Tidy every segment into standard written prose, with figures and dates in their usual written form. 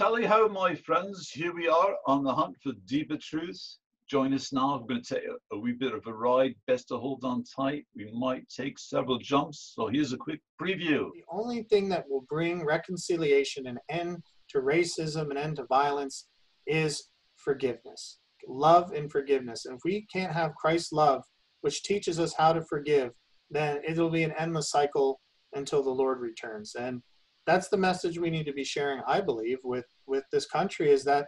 Tally ho, my friends, here we are on the hunt for deeper truth. Join us now. I'm going to take a wee bit of a ride. Best to hold on tight. We might take several jumps. So here's a quick preview. The only thing that will bring reconciliation and end to racism and end to violence is forgiveness. Love and forgiveness. And if we can't have Christ's love, which teaches us how to forgive, then it'll be an endless cycle until the Lord returns. And that's the message we need to be sharing, I believe, with this country, is that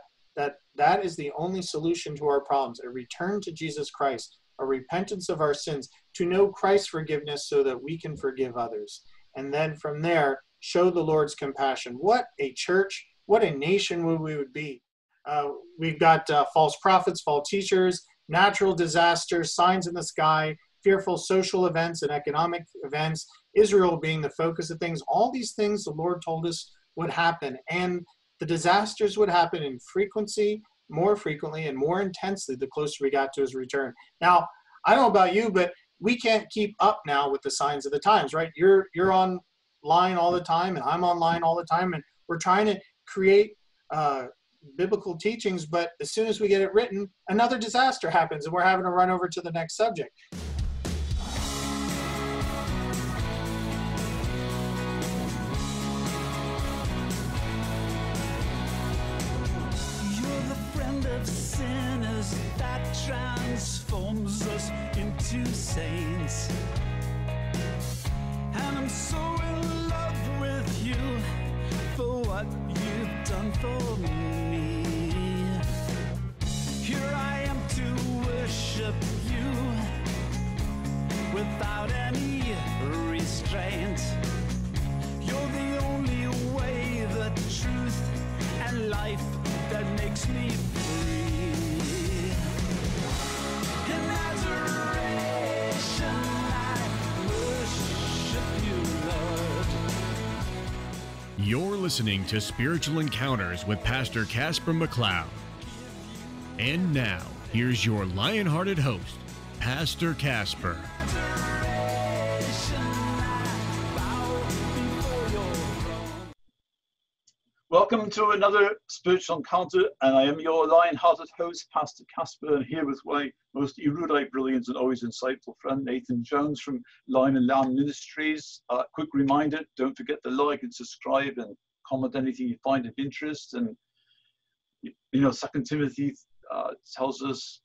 is the only solution to our problems, a return to Jesus Christ, a repentance of our sins, to know Christ's forgiveness so that we can forgive others. And then from there, show the Lord's compassion. What a church, what a nation we would be. We've got false prophets, false teachers, natural disasters, signs in the sky, fearful social events and economic events, Israel being the focus of things. All these things the Lord told us would happen, and the disasters would happen in frequency, more frequently and more intensely the closer we got to his return. Now, I don't know about you, but we can't keep up now with the signs of the times, right? You're online all the time, and I'm online all the time, and we're trying to create biblical teachings, but as soon as we get it written, another disaster happens, and we're having to run over to the next subject. Sinners that transforms us into saints, and I'm so in love with you for what you've done for me. Here I am to worship you without any restraint. You're the only way, the truth and life that makes me free. You're listening to Spiritual Encounters with Pastor Casper McLeod. And now, here's your lion-hearted host, Pastor Casper. Welcome to another Spiritual Encounter, and I am your lion-hearted host, Pastor Casper, and here with my most erudite, brilliant, and always insightful friend, Nathan Jones from Lion and Lamb Ministries. Quick reminder, don't forget to like and subscribe and comment anything you find of interest. And, you know, 2 Timothy tells us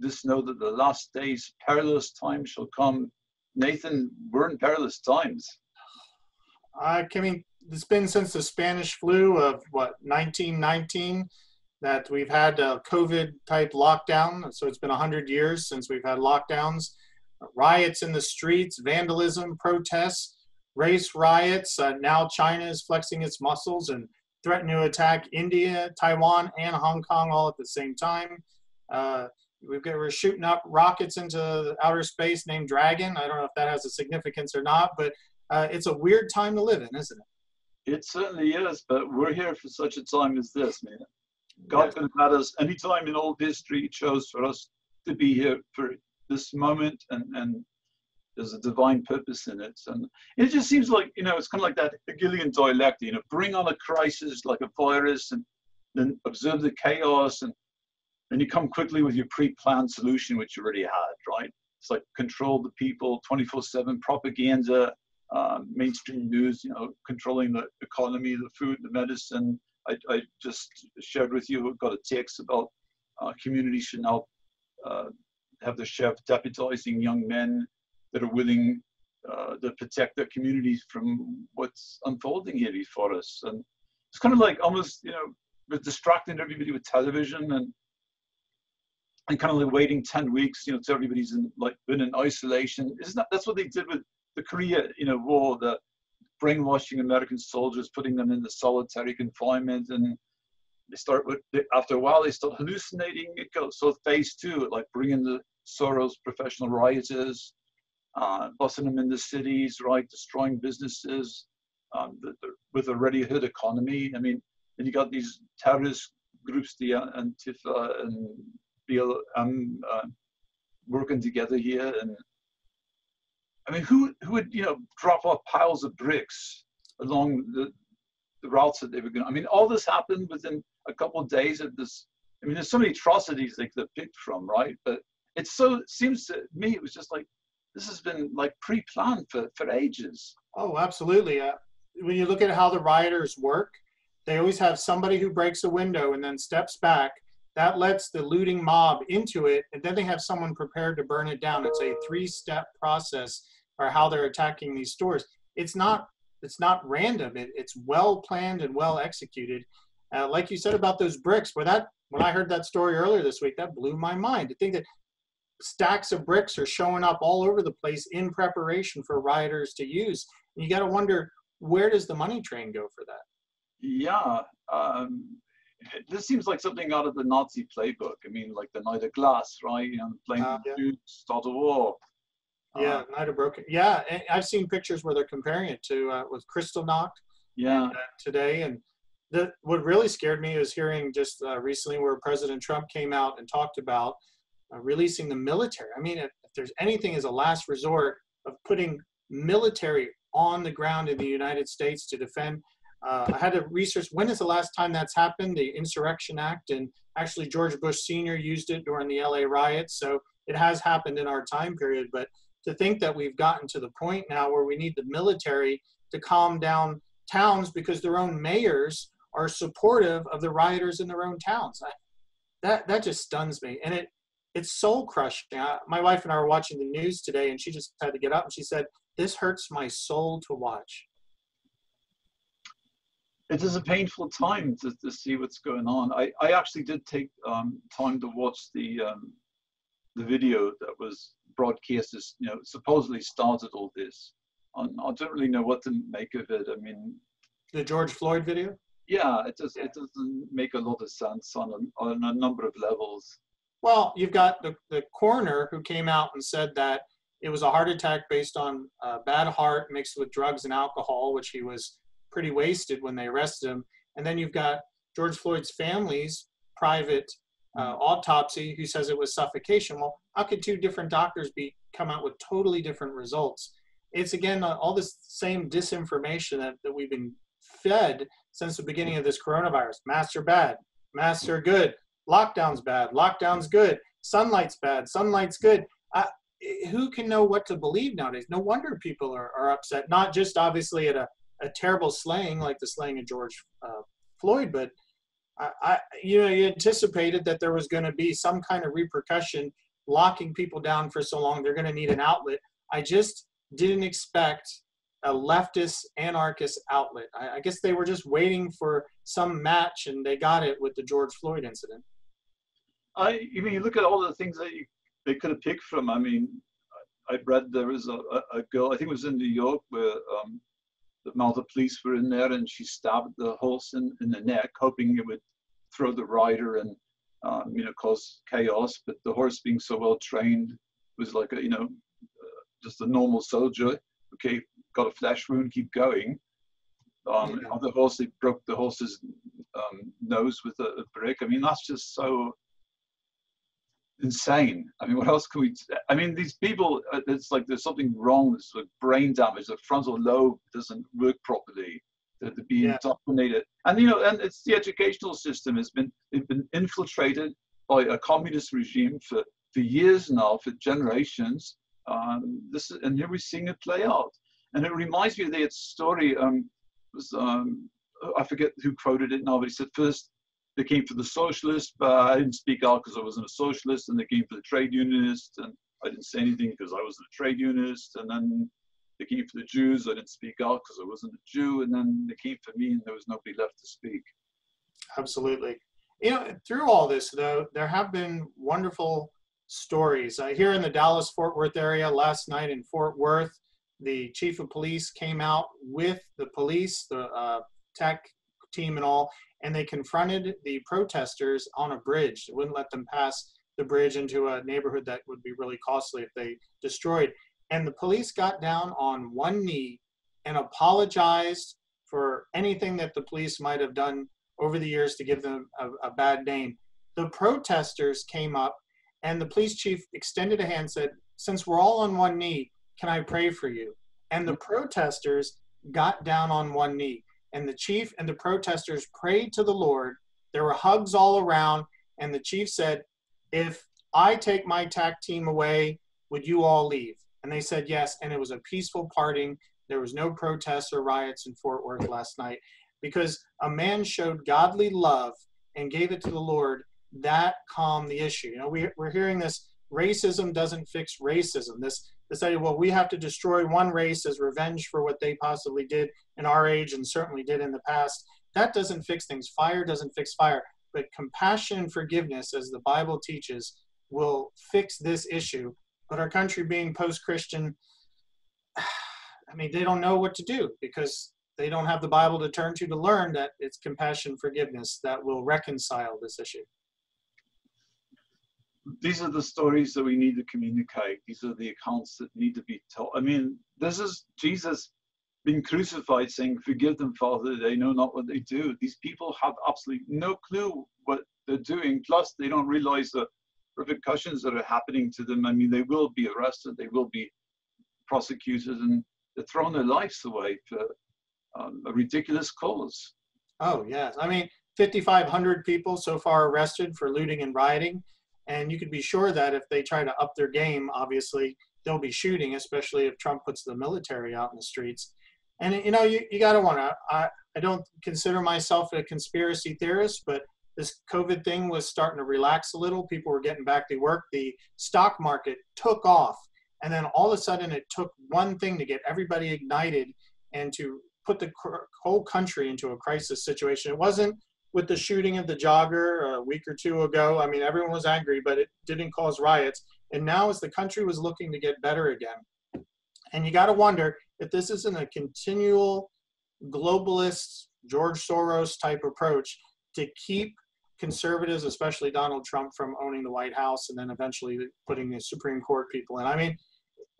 this, know that the last days, perilous times shall come. Nathan, we're in perilous times. I mean, it's been since the Spanish flu of, what, 1919, that we've had a COVID-type lockdown. So it's been 100 years since we've had lockdowns. Riots in the streets, vandalism, protests, race riots. Now China is flexing its muscles and threatening to attack India, Taiwan, and Hong Kong all at the same time. We're shooting up rockets into outer space named Dragon. I don't know if that has a significance or not, but it's a weird time to live in, isn't it? It certainly is, but we're here for such a time as this, man. God can have us any time in old history. He chose for us to be here for this moment, and there's a divine purpose in it. And it just seems like, you know, it's kind of like that Hegelian dialectic, you know, bring on a crisis like a virus and then observe the chaos, and you come quickly with your pre-planned solution, which you already had, right? It's like control the people, 24/7 propaganda, mainstream news, you know, controlling the economy, the food, the medicine. I just shared with you, I've got a text about communities should now have the sheriff deputizing young men that are willing to protect their communities from what's unfolding here before us. And it's kind of like almost, you know, we're distracting everybody with television and kind of like waiting 10 weeks, you know, till everybody's in, like, been in isolation. That's what they did with the Korea, you know, war, the brainwashing American soldiers, putting them in the solitary confinement, and they start with, after a while, they start hallucinating. It goes, so phase 2, like bringing the Soros professional rioters, busting them in the cities, right, destroying businesses with a ready-hood economy. I mean, and you got these terrorist groups, the Antifa and BLM, working together here, and I mean, who would, you know, drop off piles of bricks along the the routes that they were going to. I mean, all this happened within a couple of days of this. I mean, there's so many atrocities they could have picked from, right? But it's so, it seems to me, it was just like, this has been like pre-planned for ages. Oh, absolutely. When you look at how the rioters work, they always have somebody who breaks a window and then steps back. That lets the looting mob into it. And then they have someone prepared to burn it down. It's a three-step process or how they're attacking these stores. It's not random. It's well planned and well executed. Like you said about those bricks, when I heard that story earlier this week, that blew my mind to think that stacks of bricks are showing up all over the place in preparation for rioters to use. And you got to wonder, where does the money train go for that? Yeah. This seems like something out of the Nazi playbook. I mean, like the Night of Glass, right? You know, playing the Jews, start a war. Yeah, Night of Broken. Yeah, and I've seen pictures where they're comparing it to with Kristallnacht. Yeah. Today, and what really scared me was hearing just recently where President Trump came out and talked about releasing the military. I mean, if there's anything as a last resort of putting military on the ground in the United States to defend. I had to research when is the last time that's happened, the Insurrection Act, and actually George Bush Sr. used it during the LA riots. So it has happened in our time period. But to think that we've gotten to the point now where we need the military to calm down towns because their own mayors are supportive of the rioters in their own towns. That just stuns me. And it's soul crushing. My wife and I were watching the news today, and she just had to get up and she said, "This hurts my soul to watch." It is a painful time to see what's going on. I actually did take time to watch the video that was broadcast as, you know, supposedly started all this. I don't really know what to make of it. I mean, the George Floyd video? Yeah, it doesn't make a lot of sense on a number of levels. Well, you've got the coroner who came out and said that it was a heart attack based on a bad heart mixed with drugs and alcohol, which he was pretty wasted when they arrested him. And then you've got George Floyd's family's private autopsy who says it was suffocation. Well, how could two different doctors come out with totally different results? It's, again, all this same disinformation that we've been fed since the beginning of this coronavirus. Masks are bad. Masks are good. Lockdown's bad. Lockdown's good. Sunlight's bad. Sunlight's good. Who can know what to believe nowadays? No wonder people are upset, not just obviously at a terrible slaying like the slaying of George Floyd, but you anticipated that there was going to be some kind of repercussion. Locking people down for so long, they're going to need an outlet. I just didn't expect a leftist anarchist outlet. I guess they were just waiting for some match, and they got it with the George Floyd incident. You look at all the things that they could have picked from. I mean, I read there was a girl, I think it was in New York, where the Malta police were in there, and she stabbed the horse in the neck, hoping it would throw the rider and cause chaos. But the horse, being so well trained, was like just a normal soldier. Okay, got a flesh wound, keep going. The horse, they broke the horse's nose with a brick. I mean, that's just so insane. I mean, what else can we? I mean, these people. It's like there's something wrong. There's like brain damage. The frontal lobe doesn't work properly. They're being dominated, and and it's the educational system has been. They've been infiltrated by a communist regime for years now, for generations. And here we're seeing it play out. And it reminds me of that story. I forget who quoted it now, but he said first. They came for the socialist, but I didn't speak out because I wasn't a socialist. And they came for the trade unionist, and I didn't say anything because I wasn't a trade unionist. And then they came for the Jews. I didn't speak out because I wasn't a Jew. And then they came for me, and there was nobody left to speak. Absolutely. Through all this, though, there have been wonderful stories. Here in the Dallas-Fort Worth area, last night in Fort Worth, the chief of police came out with the police, the tech team and all, and they confronted the protesters on a bridge. They wouldn't let them pass the bridge into a neighborhood that would be really costly if they destroyed. And the police got down on one knee and apologized for anything that the police might have done over the years to give them a bad name. The protesters came up, and the police chief extended a hand and said, "Since we're all on one knee, can I pray for you?" And the protesters got down on one knee. and the chief and the protesters prayed to the Lord. There were hugs all around, and the chief said, if I take my attack team away, would you all leave? And they said yes, and it was a peaceful parting. There was no protests or riots in Fort Worth last night, because a man showed godly love and gave it to the Lord. That calmed the issue. You know, we're hearing this, racism doesn't fix racism. This idea, well, we have to destroy one race as revenge for what they possibly did in our age and certainly did in the past. That doesn't fix things. Fire doesn't fix fire. But compassion and forgiveness, as the Bible teaches, will fix this issue. But our country being post-Christian, I mean, they don't know what to do because they don't have the Bible to turn to learn that it's compassion and forgiveness that will reconcile this issue. These are the stories that we need to communicate. These are the accounts that need to be told. I mean, this is Jesus being crucified saying, forgive them, Father, they know not what they do. These people have absolutely no clue what they're doing. Plus, they don't realize the repercussions that are happening to them. I mean, they will be arrested, they will be prosecuted, and they're throwing their lives away for a ridiculous cause. Oh, yes. I mean, 5,500 people so far arrested for looting and rioting. And you could be sure that if they try to up their game, obviously, they'll be shooting, especially if Trump puts the military out in the streets. And, you know, you got to want to, I don't consider myself a conspiracy theorist, but this COVID thing was starting to relax a little. People were getting back to work. The stock market took off. And then all of a sudden, it took one thing to get everybody ignited and to put the whole country into a crisis situation. It wasn't with the shooting of the jogger a week or two ago. I mean, everyone was angry, but it didn't cause riots. And now as the country was looking to get better again, and you got to wonder if this isn't a continual globalist George Soros type approach to keep conservatives, especially Donald Trump, from owning the White House and then eventually putting the Supreme Court people in. I mean,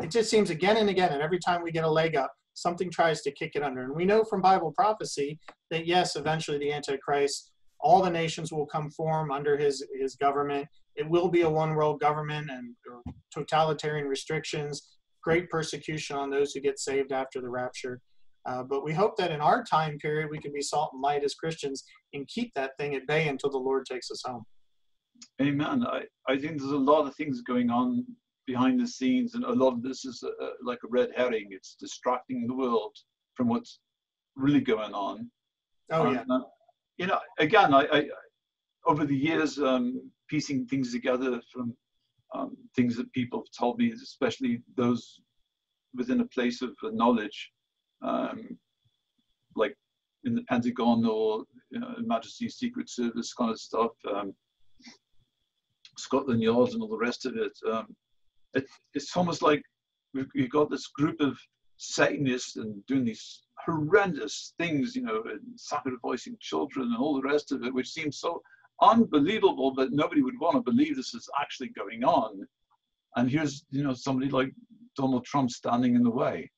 it just seems again and again, and every time we get a leg up, something tries to kick it under. And we know from Bible prophecy that, yes, eventually the Antichrist, all the nations will come form under his government. It will be a one-world government and totalitarian restrictions, great persecution on those who get saved after the rapture. But we hope that in our time period, we can be salt and light as Christians and keep that thing at bay until the Lord takes us home. Amen. I think there's a lot of things going on behind the scenes, and a lot of this is like a red herring. It's distracting the world from what's really going on. Oh, yeah. You know, again, I over the years, piecing things together from things that people have told me, especially those within a place of knowledge, like in the Pentagon or, you know, Majesty's Secret Service kind of stuff, Scotland Yard and all the rest of it. It's almost like we've got this group of Satanists and doing these horrendous things, you know, and sacrificing children and all the rest of it, which seems so unbelievable, but nobody would want to believe this is actually going on. And here's, you know, somebody like Donald Trump standing in the way.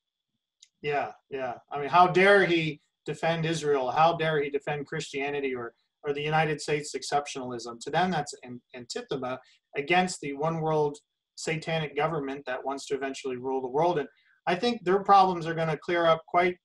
Yeah, yeah. I mean, how dare he defend Israel? How dare he defend Christianity or the United States exceptionalism? To them, that's an antithema against the one world satanic government that wants to eventually rule the world. And I think their problems are going to clear up quite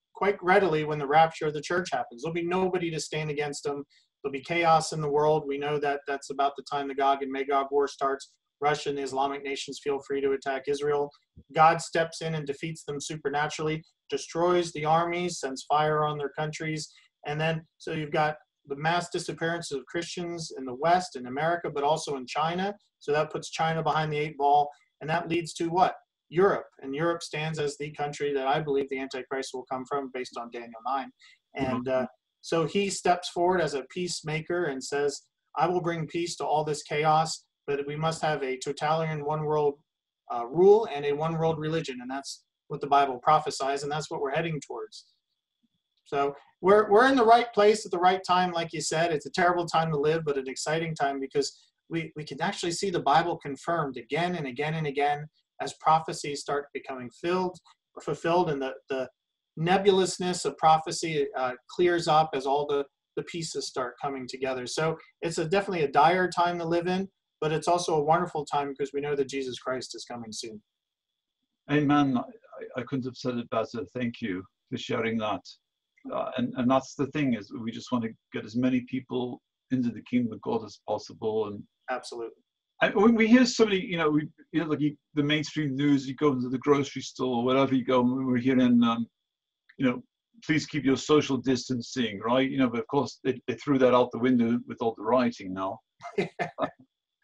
readily when the rapture of the church happens. There'll be nobody to stand against them. There'll be chaos in the world. We know that that's about the time the Gog and Magog war starts. Russia and the Islamic nations feel free to attack Israel. God steps in and defeats them supernaturally, destroys the armies, sends fire on their countries. And then, so you've got the mass disappearances of Christians in the West, in America, but also in China. So that puts China behind the eight ball. And that leads to what? Europe. And Europe stands as the country that I believe the Antichrist will come from based on Daniel 9. And so he steps forward as a peacemaker and says, I will bring peace to all this chaos, but we must have a totalitarian one world rule and a one world religion. And that's what the Bible prophesies. And that's what we're heading towards. So we're in the right place at the right time. Like you said, it's a terrible time to live, but an exciting time, because we can actually see the Bible confirmed again and again and again as prophecies start becoming fulfilled, and the nebulousness of prophecy clears up as all the pieces start coming together. So it's definitely a dire time to live in, but it's also a wonderful time because we know that Jesus Christ is coming soon. Amen. I couldn't have said it better. Thank you for sharing that. And that's the thing, is we just want to get as many people into the kingdom of God as possible. And absolutely. And when we hear somebody, the mainstream news, you go into the grocery store or wherever you go, and we're hearing, please keep your social distancing, right? But of course they threw that out the window with all the rioting now.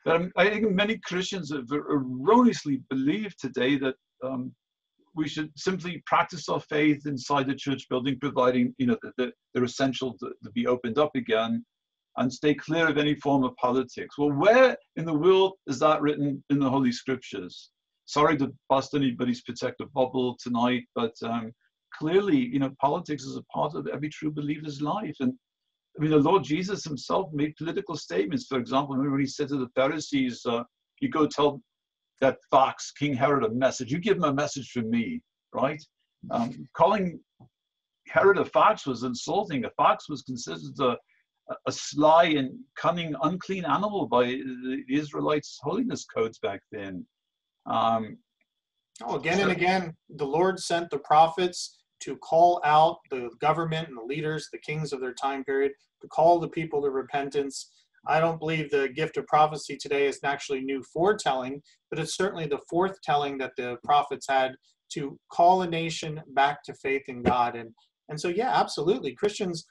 But I think many Christians have erroneously believed today that we should simply practice our faith inside the church building, providing that they're essential to be opened up again, and stay clear of any form of politics. Well, where in the world is that written in the Holy Scriptures? Sorry to bust anybody's protective bubble tonight, but clearly, politics is a part of every true believer's life. And the Lord Jesus himself made political statements. For example, when he said to the Pharisees, you go tell that fox, King Herod, a message. You give him a message from me, right? Calling Herod a fox was insulting. A fox was considered a sly and cunning, unclean animal by the Israelites' holiness codes back then. Again, the Lord sent the prophets to call out the government and the leaders, the kings of their time period, to call the people to repentance. I don't believe the gift of prophecy today is actually new foretelling, but it's certainly the forthtelling that the prophets had to call a nation back to faith in God. And so, yeah, absolutely. Christians,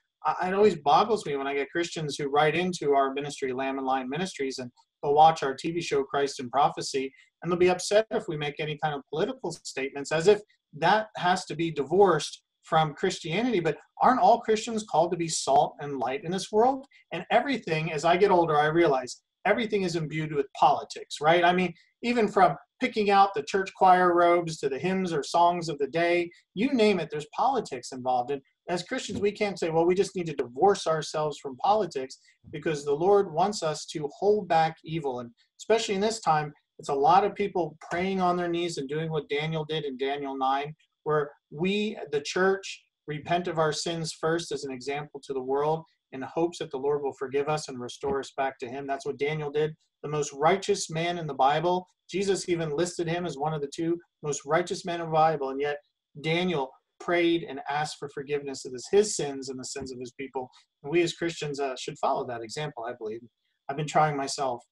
it always boggles me when I get Christians who write into our ministry, Lamb and Lion Ministries, and they'll watch our TV show, Christ in Prophecy, and they'll be upset if we make any kind of political statements, as if that has to be divorced from Christianity. But aren't all Christians called to be salt and light in this world? And everything, as I get older, I realize everything is imbued with politics, right? I mean, even from picking out the church choir robes to the hymns or songs of the day, you name it, there's politics involved. And as Christians, we can't say, well, we just need to divorce ourselves from politics, because the Lord wants us to hold back evil. And especially in this time, it's a lot of people praying on their knees and doing what Daniel did in Daniel 9, where we, the church, repent of our sins first as an example to the world, in hopes that the Lord will forgive us and restore us back to him. That's what Daniel did. The most righteous man in the Bible. Jesus even listed him as one of the two most righteous men in the Bible. And yet Daniel prayed and asked for forgiveness of his sins and the sins of his people. And we as Christians should follow that example, I believe. I've been trying myself.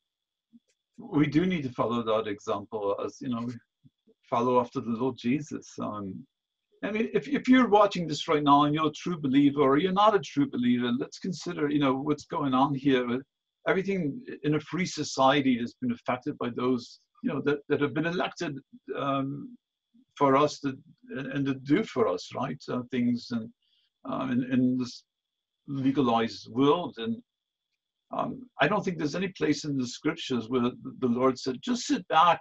We do need to follow that example, as we follow after the Lord Jesus. If you're watching this right now and you're a true believer, or you're not a true believer, let's consider what's going on here. Everything in a free society has been affected by those that have been elected for us to do for us, right? Things in this legalized world. And I don't think there's any place in the scriptures where the Lord said, just sit back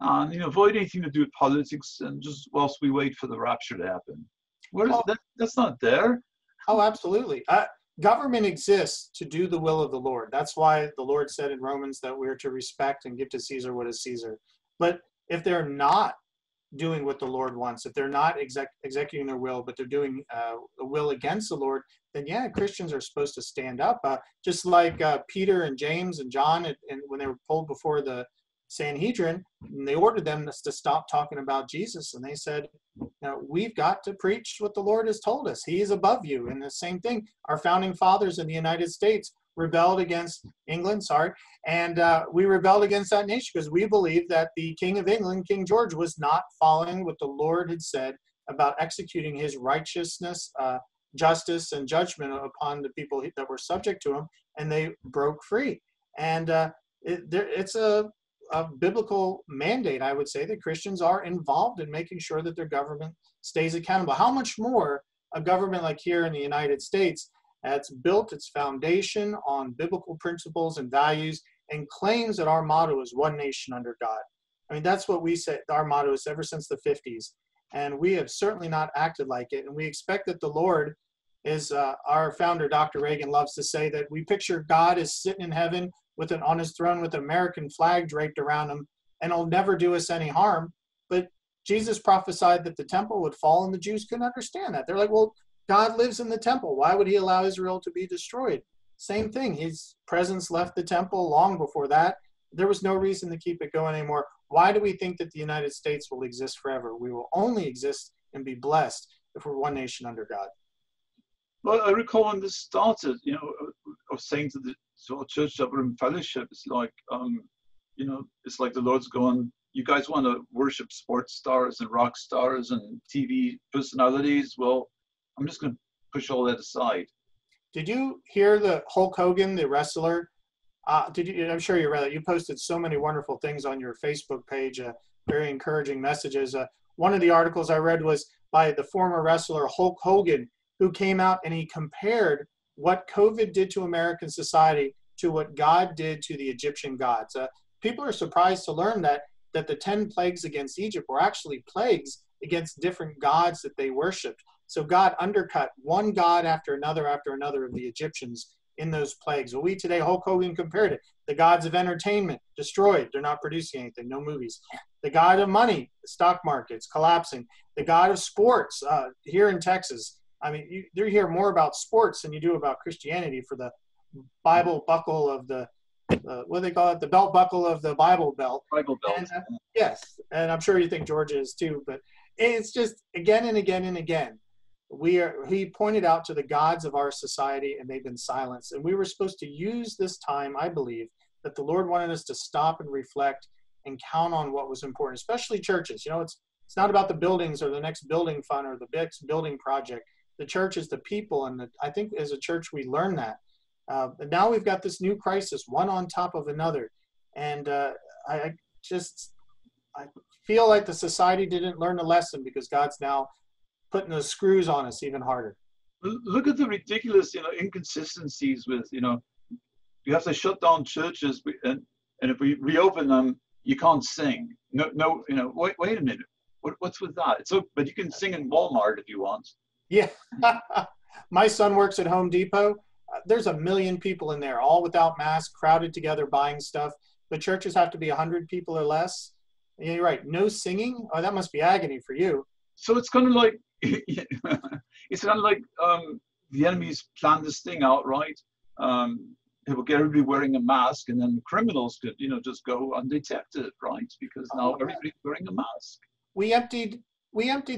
and avoid anything to do with politics, and just whilst we wait for the rapture to happen. That's not there. Oh, absolutely. Government exists to do the will of the Lord. That's why the Lord said in Romans that we're to respect and give to Caesar what is Caesar. But if they're not doing what the Lord wants, if they're not executing their will, but they're doing a will against the Lord, then yeah, Christians are supposed to stand up. Just like Peter and James and John, and when they were pulled before the Sanhedrin, and they ordered them to stop talking about Jesus. And they said, we've got to preach what the Lord has told us. He is above you. And the same thing, our founding fathers in the United States rebelled against England, and we rebelled against that nation because we believed that the King of England, King George, was not following what the Lord had said about executing his righteousness, justice, and judgment upon the people that were subject to him, and they broke free. And it's a biblical mandate, I would say, that Christians are involved in making sure that their government stays accountable. How much more a government like here in the United States that's built its foundation on biblical principles and values and claims that our motto is one nation under God. I mean, that's what we say our motto is ever since the 50s. And we have certainly not acted like it. And we expect that the Lord is, our founder, Dr. Reagan, loves to say that we picture God as sitting in heaven on his throne with an American flag draped around him, and he'll never do us any harm. But Jesus prophesied that the temple would fall, and the Jews couldn't understand that. They're like, well, God lives in the temple. Why would he allow Israel to be destroyed? Same thing. His presence left the temple long before that. There was no reason to keep it going anymore. Why do we think that the United States will exist forever? We will only exist and be blessed if we're one nation under God. Well, I recall when this started, you know, I was saying to the sort of Church of Room Fellowship, it's like, you know, it's like the Lord's going, you guys want to worship sports stars and rock stars and TV personalities? Well, I'm just going to push all that aside. Did you hear the Hulk Hogan, the wrestler? Did you? I'm sure you read it. You posted so many wonderful things on your Facebook page, very encouraging messages. One of the articles I read was by the former wrestler Hulk Hogan, who came out and he compared what COVID did to American society to what God did to the Egyptian gods. People are surprised to learn that the 10 plagues against Egypt were actually plagues against different gods that they worshipped. So God undercut one god after another of the Egyptians in those plagues. Well, we today, Hulk Hogan compared it. The gods of entertainment, destroyed. They're not producing anything, no movies. The god of money, the stock market's collapsing. The god of sports, here in Texas. I mean, you hear more about sports than you do about Christianity for the Bible buckle of the, what do they call it? The belt buckle of the Bible belt. Bible belt. And, yes, and I'm sure you think Georgia is too, but it's just again and again and again. He pointed out to the gods of our society and they've been silenced. And we were supposed to use this time, I believe, that the Lord wanted us to stop and reflect and count on what was important, especially churches. You know, it's not about the buildings or the next building fund or the next building project. The church is the people, and I think as a church we learn that. And now we've got this new crisis, one on top of another. And I feel like the society didn't learn a lesson because God's now putting those screws on us even harder. Look at the ridiculous, you know, inconsistencies with, you know, you have to shut down churches and if we reopen them, you can't sing. No, you know, wait a minute. What's with that? So, but you can sing in Walmart if you want. Yeah. My son works at Home Depot. There's a million people in there, all without masks, crowded together, buying stuff. The churches have to be 100 people or less. And you're right. No singing. Oh, that must be agony for you. So it's kind of like, it's kind of like the enemy's planned this thing out, right? It will get everybody wearing a mask, and then criminals could, you know, just go undetected, right? Because now everybody's wearing a mask. We emptied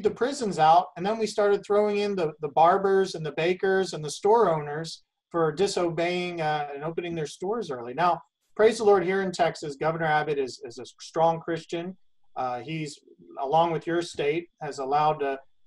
the prisons out, and then we started throwing in the barbers and the bakers and the store owners for disobeying and opening their stores early. Now, praise the Lord, here in Texas, Governor Abbott is a strong Christian. He's, along with your state, has allowed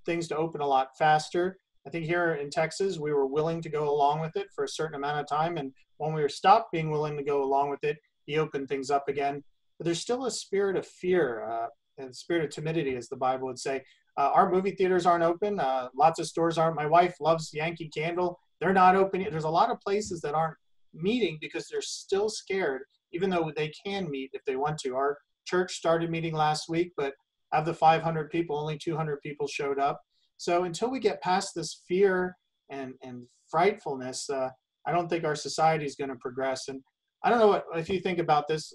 things to open a lot faster. I think here in Texas, we were willing to go along with it for a certain amount of time. And when we were stopped being willing to go along with it, he opened things up again. But there's still a spirit of fear and spirit of timidity, as the Bible would say. Our movie theaters aren't open. Lots of stores aren't. My wife loves Yankee Candle. They're not open yet. There's a lot of places that aren't meeting because they're still scared, even though they can meet if they want to. Our church started meeting last week, but of the 500 people, only 200 people showed up. So until we get past this fear and frightfulness, I don't think our society is going to progress. And I don't know if you think about this,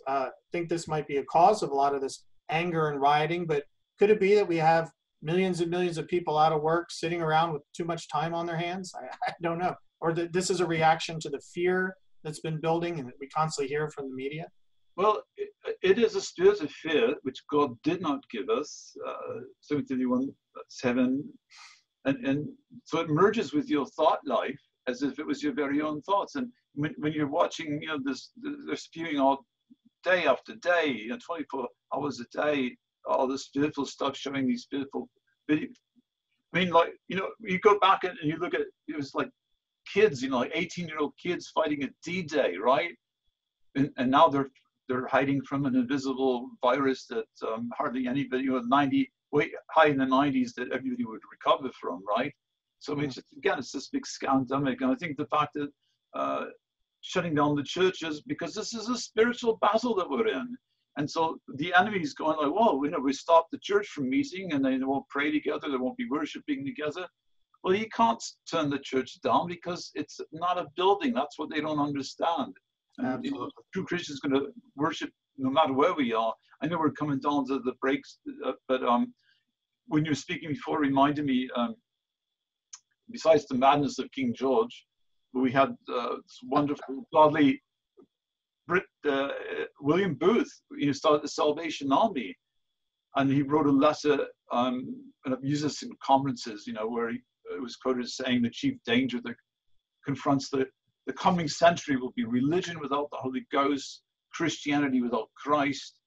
think this might be a cause of a lot of this anger and rioting, but could it be that we have millions and millions of people out of work sitting around with too much time on their hands? I don't know. Or that this is a reaction to the fear that's been building and that we constantly hear from the media? Well, it is a spirit of fear, which God did not give us, 7:7. And so it merges with your thought life as if it was your very own thoughts. And when you're watching, you know, this, they're spewing all day after day, you know, 24 hours a day, all this fearful stuff, showing these fearful videos. I mean, like, you know, you go back and you look at, it was like kids, you know, like 18-year-old kids fighting at D-Day, right? And now they're hiding from an invisible virus that hardly anybody, you know, high in the 90s that everybody would recover from, right? So I mean, it's this big scandemic. And I think the fact that shutting down the churches, because this is a spiritual battle that we're in. And so the enemy's going like, well, you know, we stopped the church from meeting and they won't pray together, they won't be worshiping together. Well, you can't turn the church down because it's not a building. That's what they don't understand. And, you know, true Christians going to worship no matter where we are. I know we're coming down to the breaks, but when you were speaking before, it reminded me, besides the madness of King George, we had this wonderful, godly Brit, William Booth, who started the Salvation Army, and he wrote a letter, and I've used this in conferences, you know, where he was quoted as saying, the chief danger that confronts the coming century will be religion without the Holy Ghost, Christianity without Christ,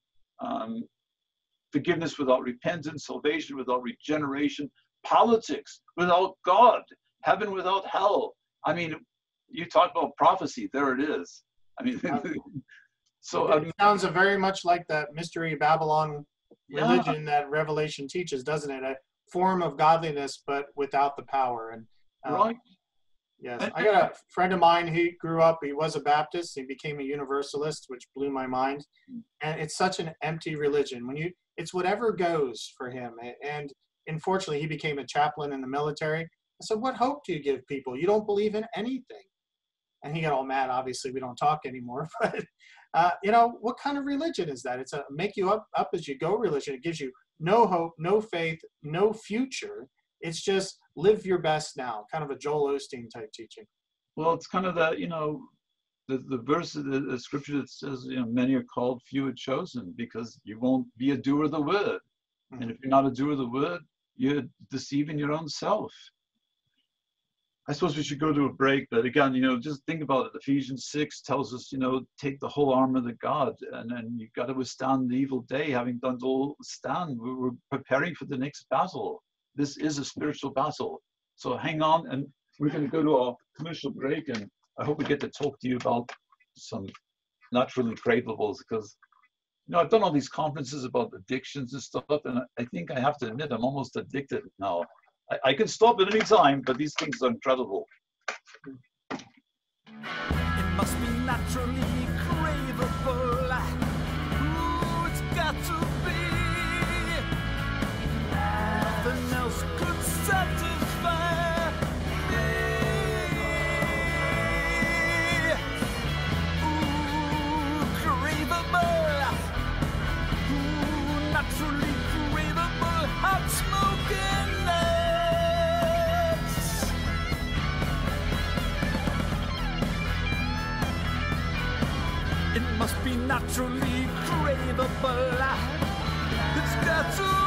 forgiveness without repentance, salvation without regeneration, politics without God, heaven without hell. I mean, you talk about prophecy, there it is. I mean, so it sounds very much like that mystery Babylon religion that Revelation teaches, doesn't it? A form of godliness, but without the power. And right. Yes, I got a friend of mine. He grew up. He was a Baptist. He became a Universalist, which blew my mind. And it's such an empty religion. When you, it's whatever goes for him. And unfortunately, he became a chaplain in the military. I said, "What hope do you give people? You don't believe in anything." And he got all mad. Obviously, we don't talk anymore. But you know, what kind of religion is that? It's a make you up as you go religion. It gives you no hope, no faith, no future. It's just live your best now, kind of a Joel Osteen type teaching. Well, it's kind of the, you know, the verse of the scripture that says, you know, many are called, few are chosen, because you won't be a doer of the word. Mm-hmm. And if you're not a doer of the word, you're deceiving your own self. I suppose we should go to a break, but again, you know, just think about it. Ephesians 6 tells us, you know, take the whole armor of God, and then you've got to withstand the evil day, having done all stand. We're preparing for the next battle. This is a spiritual battle. So hang on, and we're going to go to our commercial break, and I hope we get to talk to you about some naturally craveables, because, you know, I've done all these conferences about addictions and stuff, and I think I have to admit I'm almost addicted now. I can stop at any time, but these things are incredible. It must be naturally craveable. Ooh, it's got to be. Nothing else could satisfy me. Ooh, craveable. Ooh, naturally craveable. Hot smoking nuts. It must be naturally craveable. It's got to.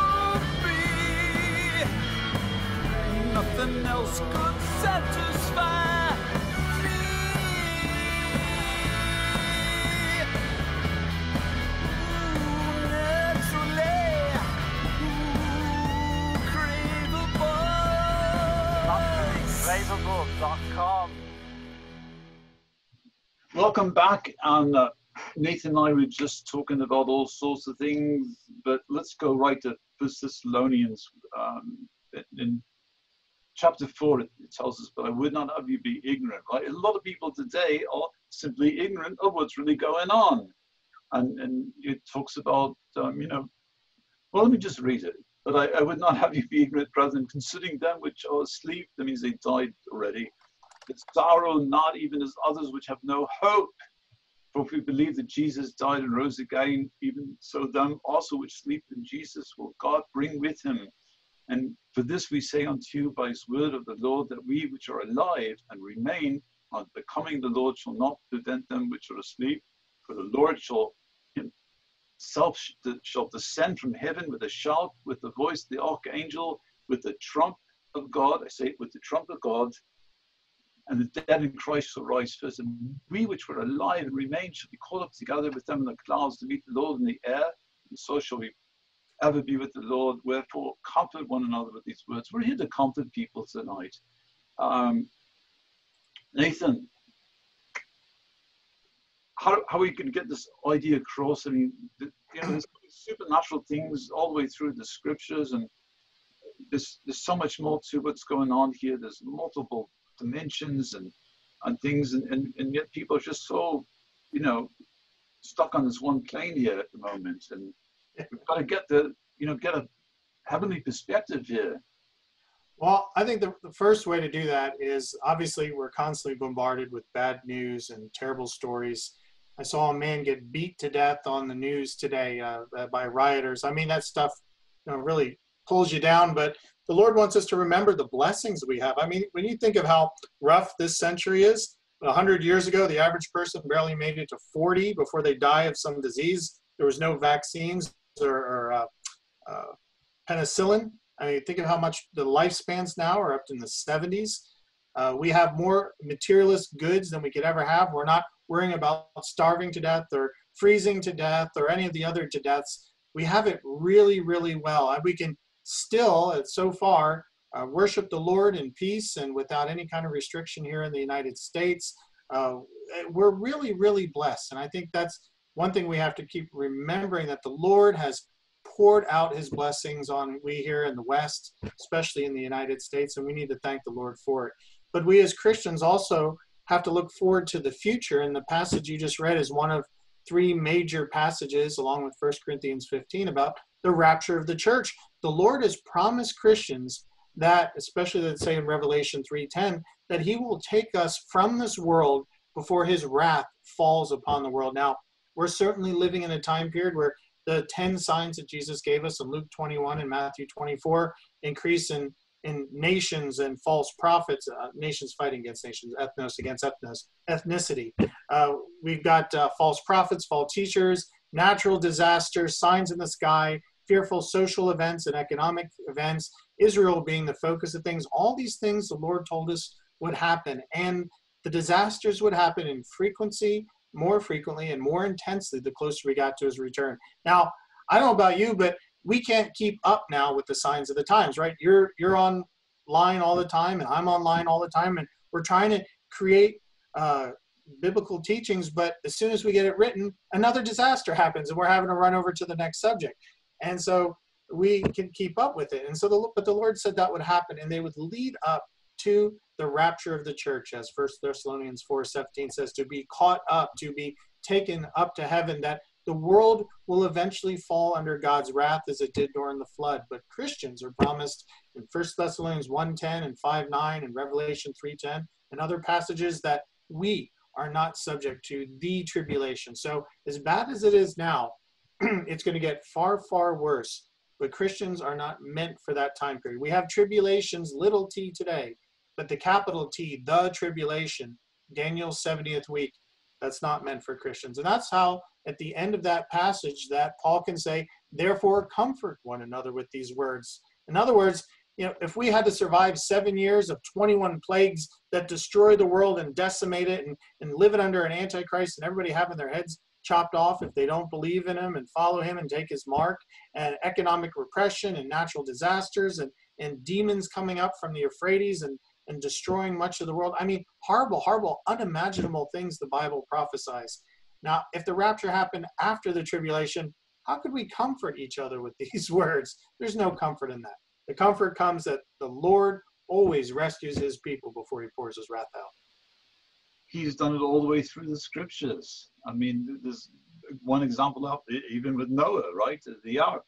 Nothing else could satisfy me. Ooh, naturally, ooh, craveable. Craveable.com. Welcome back, and Nathan and I were just talking about all sorts of things, but let's go right to 1 Thessalonians in Chapter 4, it tells us, but I would not have you be ignorant, right? A lot of people today are simply ignorant of what's really going on. And it talks about, you know, well, let me just read it. But I would not have you be ignorant, brethren, considering them which are asleep, that means they died already, that sorrow not even as others which have no hope. For if we believe that Jesus died and rose again, even so them also which sleep in Jesus will God bring with him. And for this we say unto you by his word of the Lord, that we which are alive and remain unto the coming of the Lord shall not prevent them which are asleep. For the Lord himself shall descend from heaven with a shout, with the voice of the archangel, with the trump of God. I say it, with the trump of God. And the dead in Christ shall rise first. And we which were alive and remain shall be caught up together with them in the clouds to meet the Lord in the air. And so shall we ever be with the Lord. Wherefore, comfort one another with these words. We're here to comfort people tonight. Nathan, how are we going to get this idea across? I mean, you know, there's supernatural things all the way through the scriptures, and there's so much more to what's going on here. There's multiple dimensions and things, and yet people are just so, you know, stuck on this one plane here at the moment, and we've got to get the, you know, get a heavenly perspective here. Well, I think the first way to do that is, obviously, we're constantly bombarded with bad news and terrible stories. I saw a man get beat to death on the news today by rioters. I mean, that stuff, you know, really pulls you down. But the Lord wants us to remember the blessings we have. I mean, when you think of how rough this century is, 100 years ago, the average person barely made it to 40 before they die of some disease. There was no vaccines or penicillin I mean, think of how much the lifespans now are up in the 70s. We have more materialist goods than we could ever have. We're not worrying about starving to death or freezing to death or any of the other to deaths. We have it really, really well. And we can still, so far, worship the Lord in peace and without any kind of restriction here in the United States. We're really, really blessed. And I think that's one thing we have to keep remembering, that the Lord has poured out his blessings on we here in the West, especially in the United States, and we need to thank the Lord for it. But we as Christians also have to look forward to the future, and the passage you just read is one of three major passages, along with 1 Corinthians 15, about the rapture of the church. The Lord has promised Christians that, especially let's say in Revelation 3:10, that he will take us from this world before his wrath falls upon the world. Now, we're certainly living in a time period where the 10 signs that Jesus gave us in Luke 21 and Matthew 24, increase in nations and false prophets, nations fighting against nations, ethnos against ethnos, ethnicity. We've got false prophets, false teachers, natural disasters, signs in the sky, fearful social events and economic events, Israel being the focus of things. All these things the Lord told us would happen, and the disasters would happen in frequency, more frequently and more intensely the closer we got to his return. Now, I don't know about you, but we can't keep up now with the signs of the times, right? You're online all the time, and I'm online all the time, and we're trying to create biblical teachings, but as soon as we get it written, another disaster happens, and we're having to run over to the next subject. And so we can keep up with it. And so but the Lord said that would happen, and they would lead up to the rapture of the church, as 1 Thessalonians 4:17 says, to be caught up, to be taken up to heaven, that the world will eventually fall under God's wrath as it did during the flood. But Christians are promised in 1 Thessalonians 1:10 and 5:9 and Revelation 3:10 and other passages that we are not subject to the tribulation. So as bad as it is now, it's going to get far, far worse. But Christians are not meant for that time period. We have tribulations, little t today, but the capital T, the tribulation, Daniel's 70th week, that's not meant for Christians. And that's how, at the end of that passage, that Paul can say, therefore comfort one another with these words. In other words, you know, if we had to survive 7 years of 21 plagues that destroy the world and decimate it and live it under an antichrist and everybody having their heads chopped off if they don't believe in him and follow him and take his mark, and economic repression and natural disasters and demons coming up from the Euphrates and destroying much of the world. I mean, horrible, horrible, unimaginable things the Bible prophesies. Now, if the rapture happened after the tribulation, how could we comfort each other with these words? There's no comfort in that. The comfort comes that the Lord always rescues his people before he pours his wrath out. He's done it all the way through the scriptures. I mean, there's one example of even with Noah, right? The ark.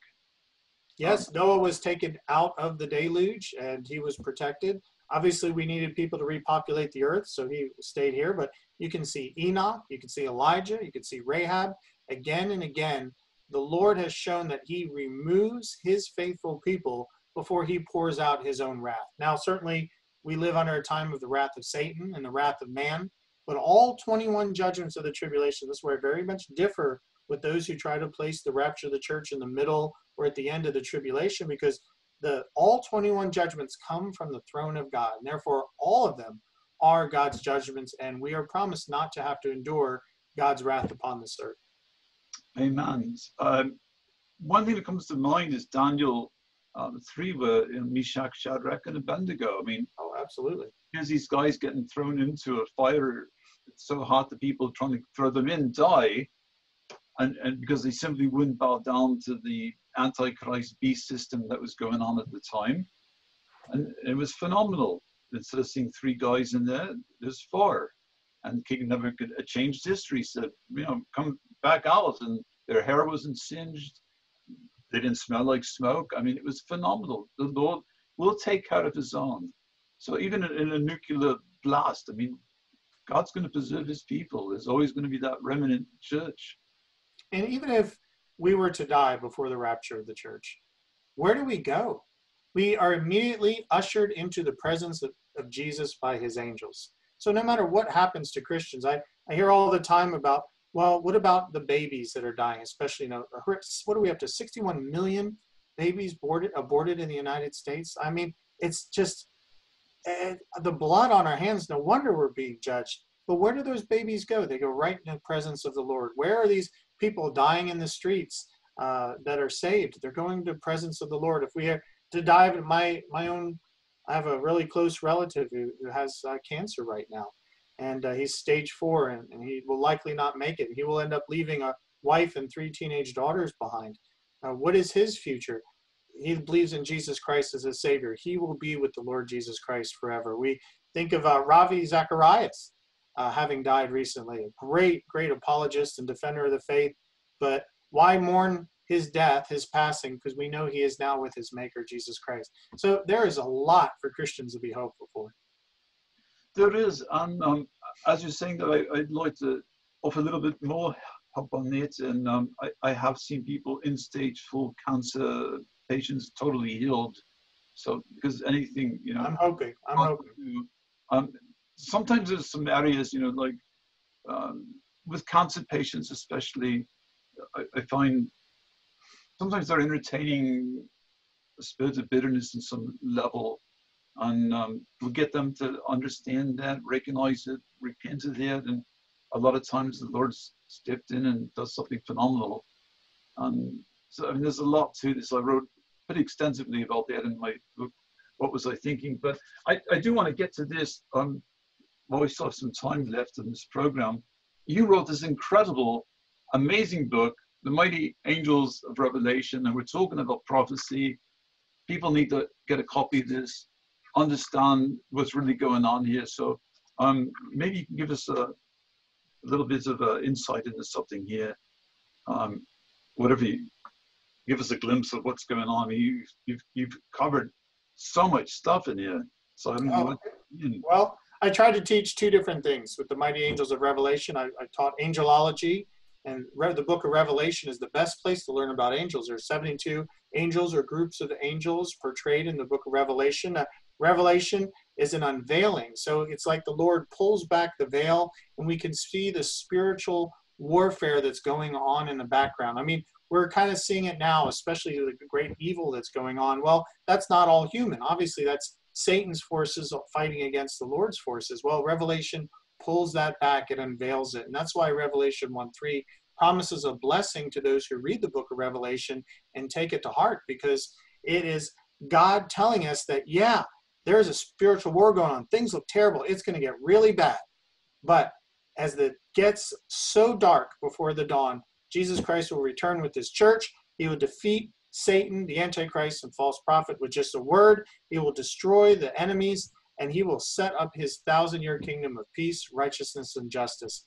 Yes, Noah was taken out of the deluge and he was protected. Obviously, we needed people to repopulate the earth, so he stayed here. But you can see Enoch, you can see Elijah, you can see Rahab. Again and again, the Lord has shown that he removes his faithful people before he pours out his own wrath. Now, certainly, we live under a time of the wrath of Satan and the wrath of man. But all 21 judgments of the tribulation, this is where I very much differ with those who try to place the rapture of the church in the middle or at the end of the tribulation, because all 21 judgments come from the throne of God, and therefore all of them are God's judgments, and we are promised not to have to endure God's wrath upon this earth. Amen. One thing that comes to mind is Daniel 3, where Meshach, Shadrach, and Abednego. I mean, oh, absolutely. Here's these guys getting thrown into a fire. It's so hot that people trying to throw them in die, and because they simply wouldn't bow down to the Antichrist beast system that was going on at the time. And it was phenomenal. Instead of seeing three guys in there, there's four. And King Nebuchadnezzar changed history, said, you know, come back out. And their hair wasn't singed. They didn't smell like smoke. I mean, it was phenomenal. The Lord will take care of his own. So even in a nuclear blast, I mean, God's going to preserve his people. There's always going to be that remnant church. And even if we were to die before the rapture of the church, where do we go? We are immediately ushered into the presence of Jesus by his angels. So no matter what happens to Christians, I hear all the time about, well, what about the babies that are dying, especially, you know, what do we have to 61 million babies aborted in the United States. I mean, it's just the blood on our hands. No wonder we're being judged. But where do those babies go? They go right in the presence of the Lord. Where are these people dying in the streets that are saved? They're going to the presence of the Lord. If we have to dive in my own, I have a really close relative who has cancer right now, and he's stage 4, and he will likely not make it. He will end up leaving a wife and 3 teenage daughters behind. What is his future? He believes in Jesus Christ as his Savior. He will be with the Lord Jesus Christ forever. We think of Ravi Zacharias having died recently, a great, great apologist and defender of the faith. But why mourn his death, his passing? Because we know he is now with his Maker, Jesus Christ. So there is a lot for Christians to be hopeful for. There is. And as you're saying that, I'd like to offer a little bit more help on it. And I have seen people in stage 4 cancer patients totally healed. So because anything, you know, I'm hoping. Sometimes there's some areas, you know, like with cancer patients especially, I find sometimes they're entertaining a spirit of bitterness in some level, and we'll get them to understand that, recognize it, repent of it, and a lot of times the Lord's stepped in and does something phenomenal. So I mean, there's a lot to this. I wrote pretty extensively about that in my book, What Was I Thinking? But I do want to get to this. While we still have some time left in this program, you wrote this incredible, amazing book, The Mighty Angels of Revelation, and we're talking about prophecy. People need to get a copy of this, understand what's really going on here. So maybe you can give us a little bit of insight into something here. Whatever you give us a glimpse of what's going on. You've covered so much stuff in here. So I don't know what, you know. Well, I tried to teach 2 different things with The Mighty Angels of Revelation. I taught angelology, and the book of Revelation is the best place to learn about angels. There are 72 angels or groups of angels portrayed in the book of Revelation. Revelation is an unveiling. So it's like the Lord pulls back the veil and we can see the spiritual warfare that's going on in the background. I mean, we're kind of seeing it now, especially the great evil that's going on. Well, that's not all human. Obviously, that's Satan's forces fighting against the Lord's forces. Well, Revelation pulls that back. It unveils it. And that's why Revelation 1:3 promises a blessing to those who read the book of Revelation and take it to heart, because it is God telling us that, yeah, there is a spiritual war going on. Things look terrible. It's going to get really bad. But as it gets so dark before the dawn, Jesus Christ will return with his church. He will defeat Satan, the Antichrist, and false prophet with just a word. He will destroy the enemies, and he will set up his 1,000-year kingdom of peace, righteousness, and justice.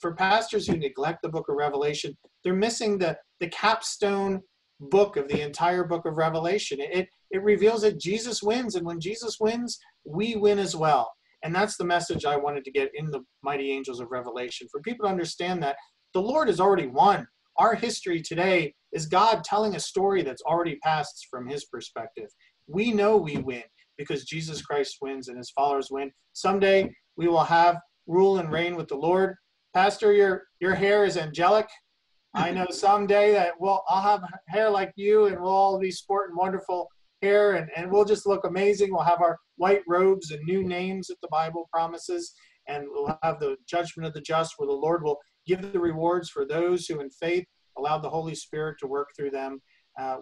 For pastors who neglect the book of Revelation, they're missing the capstone book of the entire book of Revelation. It reveals that Jesus wins, and when Jesus wins, we win as well. And that's the message I wanted to get in the Mighty Angels of Revelation, for people to understand that the Lord has already won. Our history today is God telling a story that's already passed from his perspective. We know we win because Jesus Christ wins and his followers win. Someday we will have rule and reign with the Lord. Pastor, your hair is angelic. I know someday that I'll have hair like you, and we'll all be sporting wonderful hair, and we'll just look amazing. We'll have our white robes and new names that the Bible promises, and we'll have the judgment of the just, where the Lord will give the rewards for those who in faith allowed the Holy Spirit to work through them.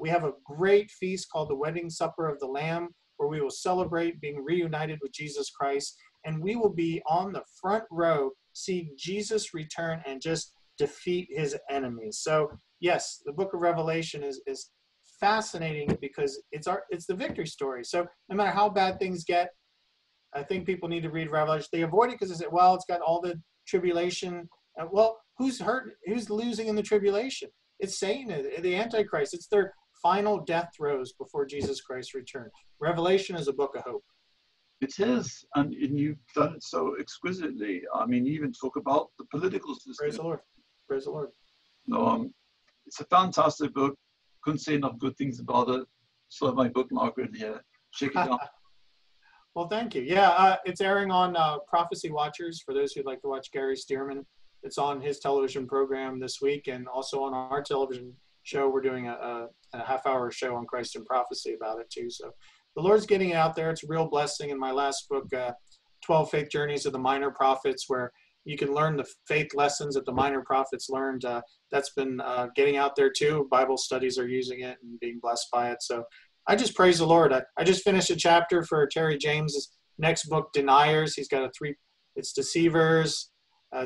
We have a great feast called the Wedding Supper of the Lamb, where we will celebrate being reunited with Jesus Christ. And we will be on the front row, seeing Jesus return and just defeat his enemies. So yes, the book of Revelation is fascinating, because it's the victory story. So no matter how bad things get, I think people need to read Revelation. They avoid it because they say, well, it's got all the tribulation. Well, who's hurt? Who's losing in the tribulation? It's Satan, the Antichrist. It's their final death throes before Jesus Christ's return. Revelation is a book of hope. It is, and you've done it so exquisitely. I mean, you even talk about the political system. Praise the Lord. Praise the Lord. No, it's a fantastic book. Couldn't say enough good things about it. Still have my bookmarker in here. Check it out. Well, thank you. Yeah, it's airing on Prophecy Watchers, for those who'd like to watch Gary Stearman. It's on his television program this week, and also on our television show. We're doing a half-hour show on Christ in Prophecy about it too. So the Lord's getting it out there. It's a real blessing. In my last book, 12 Faith Journeys of the Minor Prophets, where you can learn the faith lessons that the minor prophets learned. That's been getting out there too. Bible studies are using it and being blessed by it. So I just praise the Lord. I just finished a chapter for Terry James's next book, Deniers. He's got it's Deceivers,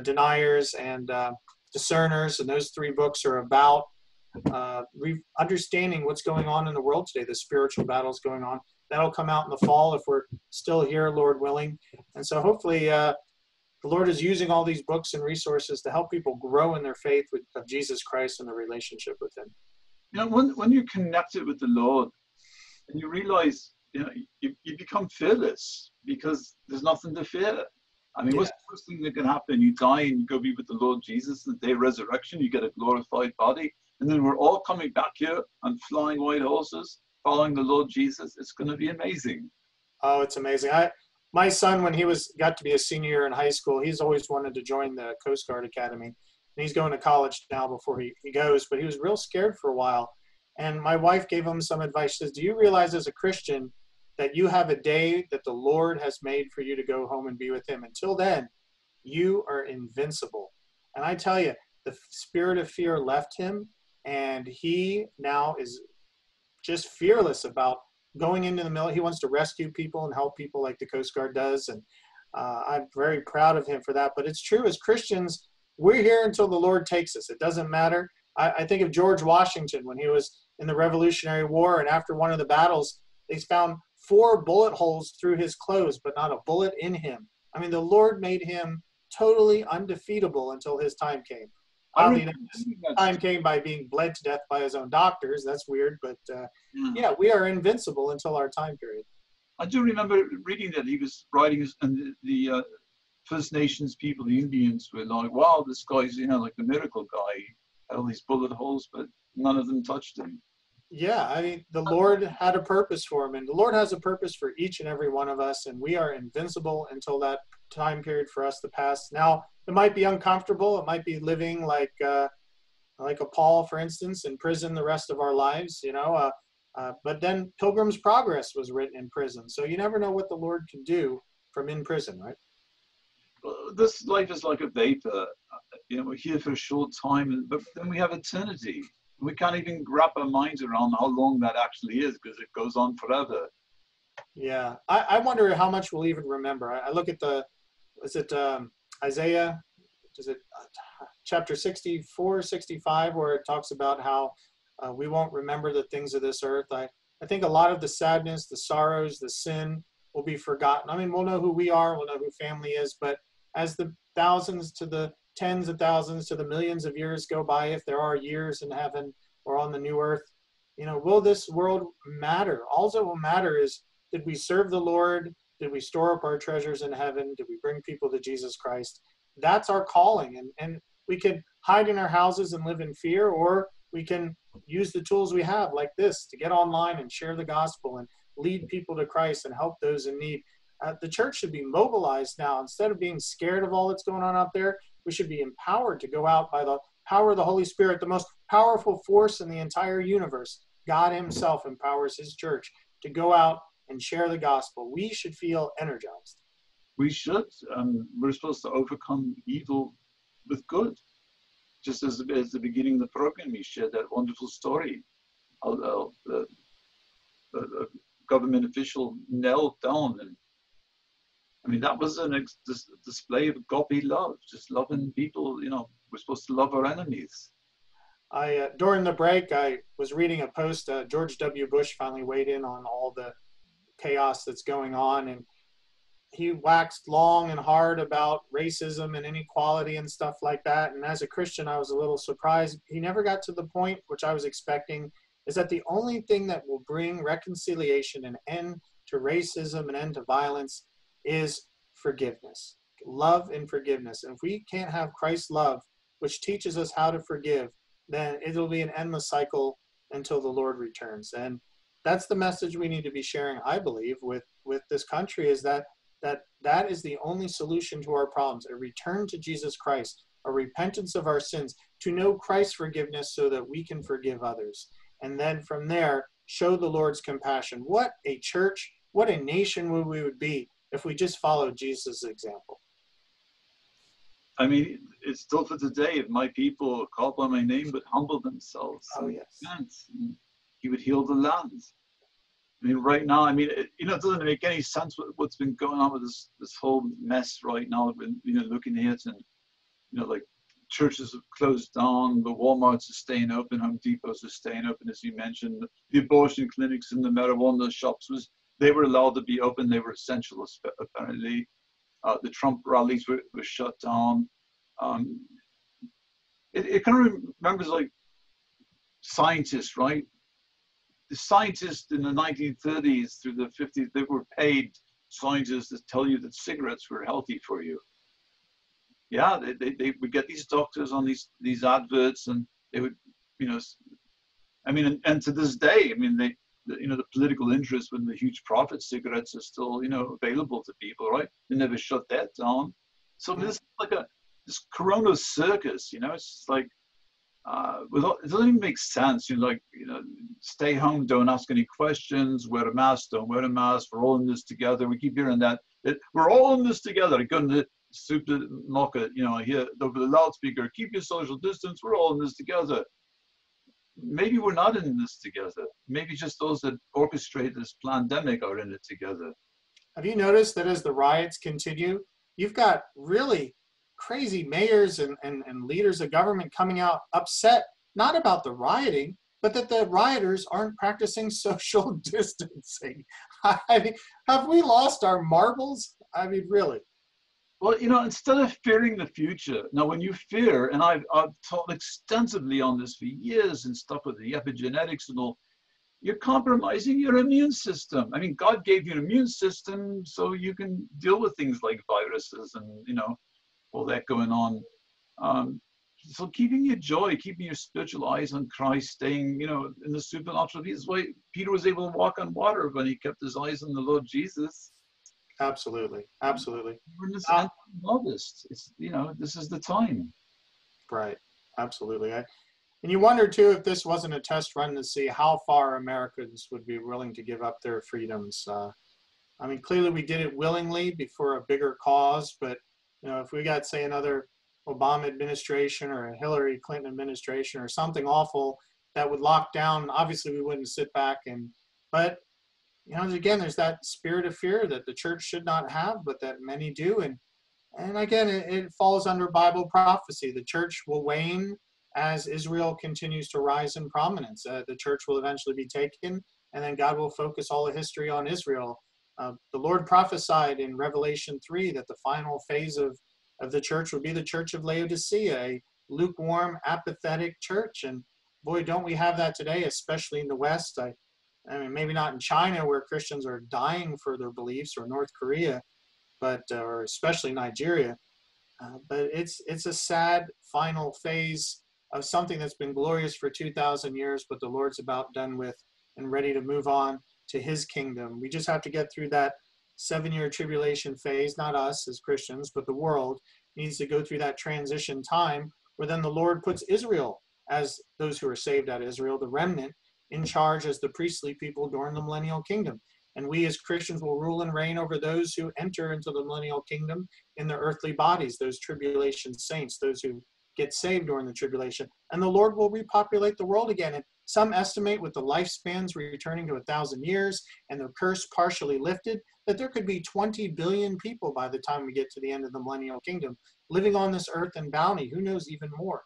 Deniers, and Discerners. And those three books are about understanding what's going on in the world today, the spiritual battles going on. That'll come out in the fall if we're still here, Lord willing. And so hopefully the Lord is using all these books and resources to help people grow in their faith of Jesus Christ and their relationship with him. You know, when you're connected with the Lord and you realize, you know, you become fearless because there's nothing to fear. I mean, yeah. What's the worst thing that can happen? You die and you go be with the Lord Jesus in the day of resurrection. You get a glorified body. And then we're all coming back here on flying white horses, following the Lord Jesus. It's going to be amazing. Oh, it's amazing. My son, when he got to be a senior in high school, he's always wanted to join the Coast Guard Academy. And he's going to college now before he goes, but he was real scared for a while. And my wife gave him some advice. She says, do you realize as a Christian that you have a day that the Lord has made for you to go home and be with him? Until then, you are invincible. And I tell you, the spirit of fear left him, and he now is just fearless about going into the military. He wants to rescue people and help people like the Coast Guard does. And I'm very proud of him for that. But it's true, as Christians, we're here until the Lord takes us. It doesn't matter. I think of George Washington when he was in the Revolutionary War, and after one of the battles, they found 4 bullet holes through his clothes, but not a bullet in him. I mean, the Lord made him totally undefeatable until his time came. Time came by being bled to death by his own doctors. That's weird, but yeah, we are invincible until our time period. I do remember reading that he was writing, and the First Nations people, the Indians, were like, wow, this guy's, you know, like the miracle guy. He had all these bullet holes, but none of them touched him. Yeah, I mean, the Lord had a purpose for him, and the Lord has a purpose for each and every one of us, and we are invincible until that time period for us to pass. Now, it might be uncomfortable. It might be living like a Paul, for instance, in prison the rest of our lives, you know. But then Pilgrim's Progress was written in prison, so you never know what the Lord can do from in prison, right? Well, this life is like a vapor. You know, we're here for a short time, but then we have eternity. We can't even wrap our minds around how long that actually is because it goes on forever. Yeah. I wonder how much we'll even remember. I look at Isaiah, is it chapter 64, 65, where it talks about how we won't remember the things of this earth. I think a lot of the sadness, the sorrows, the sin will be forgotten. I mean, we'll know who we are, we'll know who family is, but as the thousands to the tens of thousands to the millions of years go by, if there are years in heaven or on the new earth, you know, will this world matter? All that will matter is, did we serve the Lord? Did we store up our treasures in heaven? Did we bring people to Jesus Christ? That's our calling. And we can hide in our houses and live in fear, or we can use the tools we have like this to get online and share the gospel and lead people to Christ and help those in need. The church should be mobilized now. Instead of being scared of all that's going on out there, we should be empowered to go out by the power of the Holy Spirit, the most powerful force in the entire universe. God himself empowers his church to go out and share the gospel. We should feel energized. We should. We're supposed to overcome evil with good. Just as the beginning of the program, you shared that wonderful story. A government official knelt down, and I mean, that was a display of agape love, just loving people. You know, we're supposed to love our enemies. During the break, I was reading a post. George W. Bush finally weighed in on all the chaos that's going on, and he waxed long and hard about racism and inequality and stuff like that. And as a Christian, I was a little surprised. He never got to the point, which I was expecting, is that the only thing that will bring reconciliation and end to racism and end to violence is forgiveness, love and forgiveness. And if we can't have Christ's love, which teaches us how to forgive, then it'll be an endless cycle until the Lord returns. And that's the message we need to be sharing, I believe, with this country, is that is the only solution to our problems, a return to Jesus Christ, a repentance of our sins, to know Christ's forgiveness so that we can forgive others. And then from there, show the Lord's compassion. What a church, what a nation we would be if we just followed Jesus' example. I mean, it's still for today. If my people called by my name but humble themselves, oh, yes, he would heal the land. I mean, right now, I mean, it doesn't make any sense what's been going on with this whole mess right now. You know, looking at it, and like churches have closed down, the Walmarts are staying open, Home Depots are staying open, as you mentioned. The abortion clinics and the marijuana shops they were allowed to be open. They were essential, apparently. The Trump rallies were shut down. It kind of remembers like scientists, right? The scientists in the 1930s through the 50s, they were paid scientists to tell you that cigarettes were healthy for you. Yeah, they would get these doctors on these adverts, and they would, I mean, and to this day, I mean, the political interest with the huge profit cigarettes are still, available to people, right? They never shut that down. So this is like this corona circus, it's just like, it doesn't even make sense. Stay home, don't ask any questions, wear a mask, don't wear a mask. We're all in this together. We keep hearing that we're all in this together. I go to the supermarket, I hear over the loudspeaker, keep your social distance. We're all in this together. Maybe we're not in this together. Maybe just those that orchestrate this pandemic are in it together. Have you noticed that as the riots continue, you've got really crazy mayors and leaders of government coming out upset, not about the rioting, but that the rioters aren't practicing social distancing. I mean, have we lost our marbles? I mean, really. Well, instead of fearing the future, now when you fear, and I've taught extensively on this for years and stuff with the epigenetics and all, you're compromising your immune system. I mean, God gave you an immune system so you can deal with things like viruses and, all that going on. So keeping your joy, keeping your spiritual eyes on Christ, staying, in the supernatural. This is why Peter was able to walk on water when he kept his eyes on the Lord Jesus. Absolutely, absolutely. It's this is the time. Right, absolutely. And you wonder too if this wasn't a test run to see how far Americans would be willing to give up their freedoms. I mean, clearly we did it willingly before a bigger cause, but if we got say another Obama administration or a Hillary Clinton administration or something awful that would lock down, obviously we wouldn't sit back but. Again, there's that spirit of fear that the church should not have, but that many do. And again, it falls under Bible prophecy. The church will wane as Israel continues to rise in prominence. The church will eventually be taken, and then God will focus all of history on Israel. The Lord prophesied in Revelation 3 that the final phase of the church would be the church of Laodicea, a lukewarm, apathetic church. And boy, don't we have that today, especially in the West. I mean, maybe not in China where Christians are dying for their beliefs, or North Korea, or especially Nigeria. But it's a sad final phase of something that's been glorious for 2,000 years, but the Lord's about done with and ready to move on to his kingdom. We just have to get through that 7-year tribulation phase. Not us as Christians, but the world needs to go through that transition time where then the Lord puts Israel, as those who are saved out of Israel, the remnant, in charge as the priestly people during the millennial kingdom. And we as Christians will rule and reign over those who enter into the millennial kingdom in their earthly bodies, those tribulation saints, those who get saved during the tribulation. And the Lord will repopulate the world again. And some estimate with the lifespans returning to 1,000 years and the curse partially lifted, that there could be 20 billion people by the time we get to the end of the millennial kingdom, living on this earth in bounty, who knows, even more.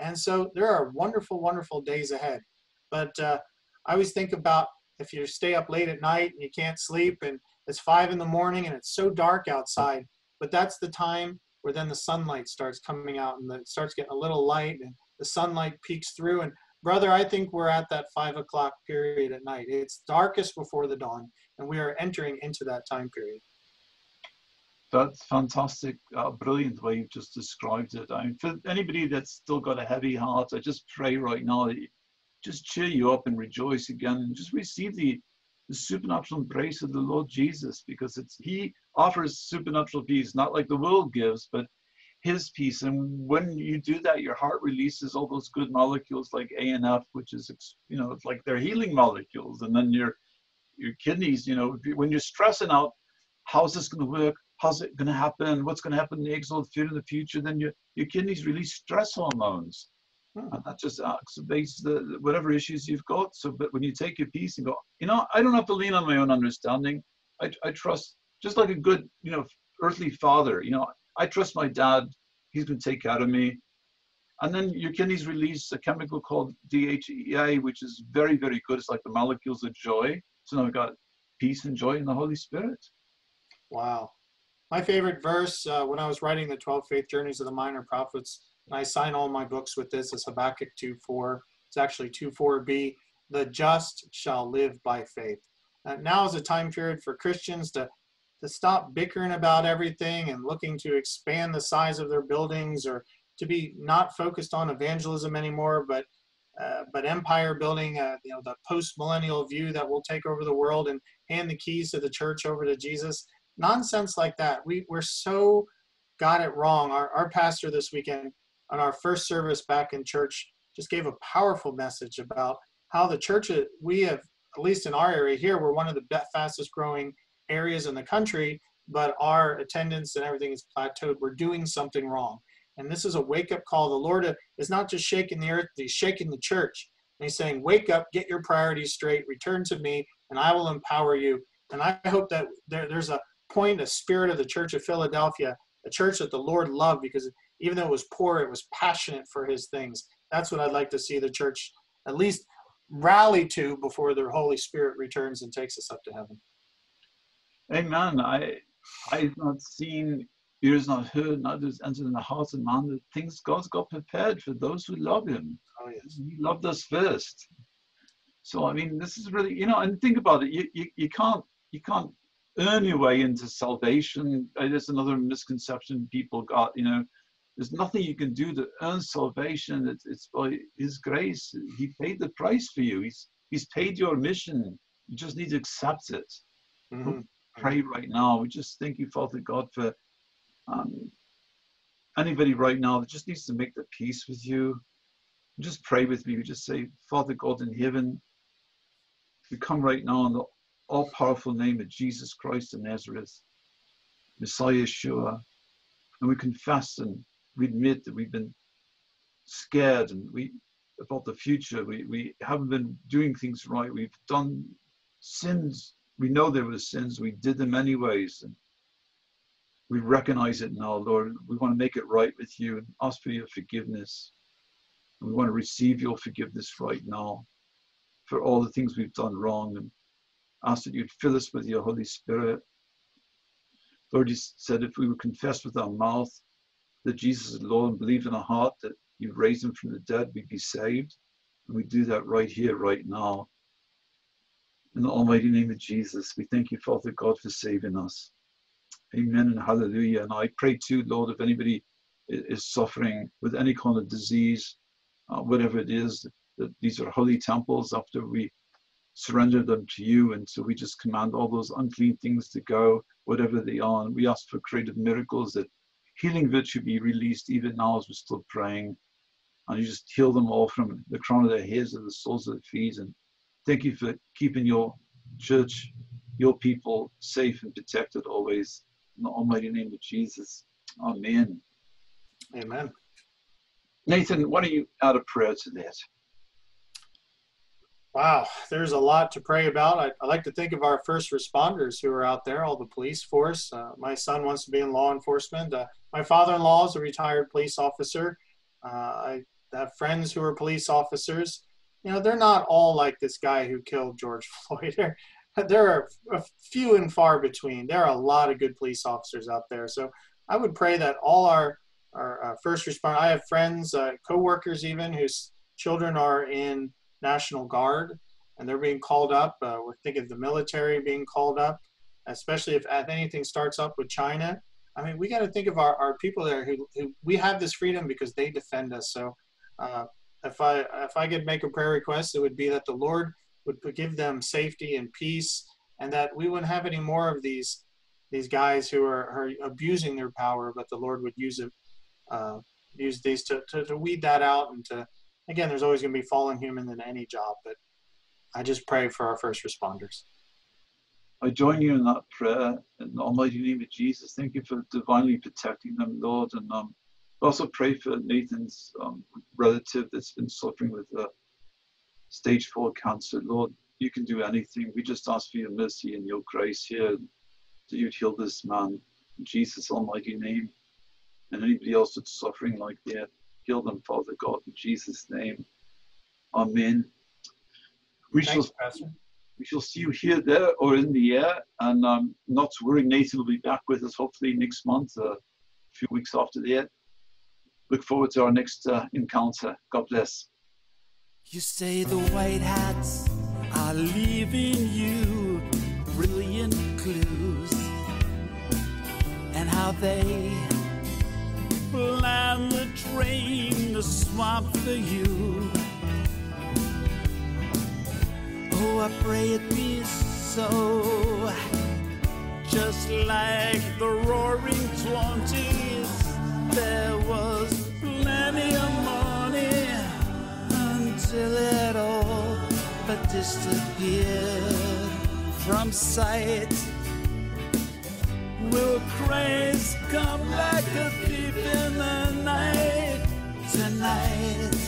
And so there are wonderful, wonderful days ahead. But I always think about if you stay up late at night and you can't sleep and it's 5 in the morning and it's so dark outside, but that's the time where then the sunlight starts coming out and it starts getting a little light and the sunlight peeks through. And brother, I think we're at that 5 o'clock period at night. It's darkest before the dawn, and we are entering into that time period. That's fantastic, brilliant way you've just described it. I mean, for anybody that's still got a heavy heart, I just pray right now that just cheer you up and rejoice again, and just receive the supernatural embrace of the Lord Jesus, because he offers supernatural peace, not like the world gives, but his peace. And when you do that, your heart releases all those good molecules like ANF, which is, you know, it's like they're healing molecules. And then your kidneys, you know, when you're stressing out, how's this going to work? How's it going to happen? What's going to happen in the exiled fear in the future? Then your kidneys release stress hormones. And that just exacerbates whatever issues you've got. So, but when you take your peace and go, you know, I don't have to lean on my own understanding. I trust, just like a good, you know, earthly father, you know, I trust my dad. He's going to take care of me. And then your kidneys release a chemical called DHEA, which is very, very good. It's like the molecules of joy. So now we've got peace and joy in the Holy Spirit. Wow. My favorite verse, when I was writing the 12 Faith Journeys of the Minor Prophets, and I sign all my books with this, is Habakkuk 2:4. It's actually 2:4b. The just shall live by faith. Now is a time period for Christians to stop bickering about everything and looking to expand the size of their buildings, or to be not focused on evangelism anymore, but empire building, you know, the post-millennial view that will take over the world and hand the keys to the church over to Jesus. Nonsense like that. We're so got it wrong. Our pastor this weekend on our first service back in church just gave a powerful message about how the church, we have, at least in our area here, we're one of the fastest growing areas in the country, but our attendance and everything is plateaued. We're doing something wrong. And this is a wake-up call. The Lord is not just shaking the earth, he's shaking the church. And he's saying, wake up, get your priorities straight, return to me, and I will empower you. And I hope that there's a point, a spirit of the Church of Philadelphia, a church that the Lord loved, because even though it was poor, it was passionate for his things. That's what I'd like to see the church at least rally to before the Holy Spirit returns and takes us up to heaven. Amen. I've not seen, ears not heard, neither has entered in the heart of man, the things God's got prepared for those who love him. Oh, yes. He loved us first. So, I mean, this is really, you know, and think about it. You can't earn your way into salvation. There's another misconception people got, you know. There's nothing you can do to earn salvation. It's by his grace. He paid the price for you. He's paid your mission. You just need to accept it. Mm-hmm. Pray right now. We just thank you, Father God, for anybody right now that just needs to make the peace with you. Just pray with me. We just say, Father God in heaven, we come right now in the all-powerful name of Jesus Christ of Nazareth, Messiah Yeshua, and we confess and we admit that we've been scared and about the future. We haven't been doing things right. We've done sins. We know there were sins. We did them anyways. And we recognize it now, Lord. We want to make it right with you and ask for your forgiveness. And we want to receive your forgiveness right now for all the things we've done wrong, and ask that you'd fill us with your Holy Spirit. Lord, you said if we would confess with our mouth that Jesus is Lord and believe in our heart that you raised him from the dead, we'd be saved. And we do that right here, right now. In the almighty name of Jesus, we thank you, Father God, for saving us. Amen and hallelujah. And I pray too, Lord, if anybody is suffering with any kind of disease, whatever it is, that these are holy temples after we surrender them to you. And so we just command all those unclean things to go, whatever they are. And we ask for creative miracles, that healing virtue be released even now as we're still praying. And you just heal them all from the crown of their heads to the soles of their feet. And thank you for keeping your church, your people safe and protected always. In the almighty name of Jesus. Amen. Amen. Nathan, why don't you add a prayer to that? Wow, there's a lot to pray about. I like to think of our first responders who are out there, all the police force. My son wants to be in law enforcement. My father-in-law is a retired police officer. I have friends who are police officers. You know, they're not all like this guy who killed George Floyd. There are a few and far between. There are a lot of good police officers out there. So I would pray that all our first responders, I have friends, co-workers even, whose children are in National Guard, and they're being called up. We're thinking of the military being called up, especially if anything starts up with China. I mean, we got to think of our people there who we have this freedom because they defend us. So if I could make a prayer request, it would be that the Lord would give them safety and peace, and that we wouldn't have any more of these guys who are abusing their power, but the Lord would use it use these to weed that out, and to, again, there's always going to be fallen human in any job, but I just pray for our first responders. I join you in that prayer in the almighty name of Jesus. Thank you for divinely protecting them, Lord. And also pray for Nathan's relative that's been suffering with stage 4 cancer. Lord, you can do anything. We just ask for your mercy and your grace here, that you'd heal this man in Jesus' almighty name. And anybody else that's suffering like that, heal them, Father God, in Jesus' name. Amen. We shall see you here, there, or in the air. And not to worry, Nathan will be back with us hopefully next month, a few weeks after that. Look forward to our next encounter. God bless. You say the white hats are leaving you brilliant clues, and how they plan the train to swamp for you. Oh, I pray it be so, just like the roaring 20s. There was plenty of money until it all but disappeared from sight. Will grace come like a thief in the night? Tonight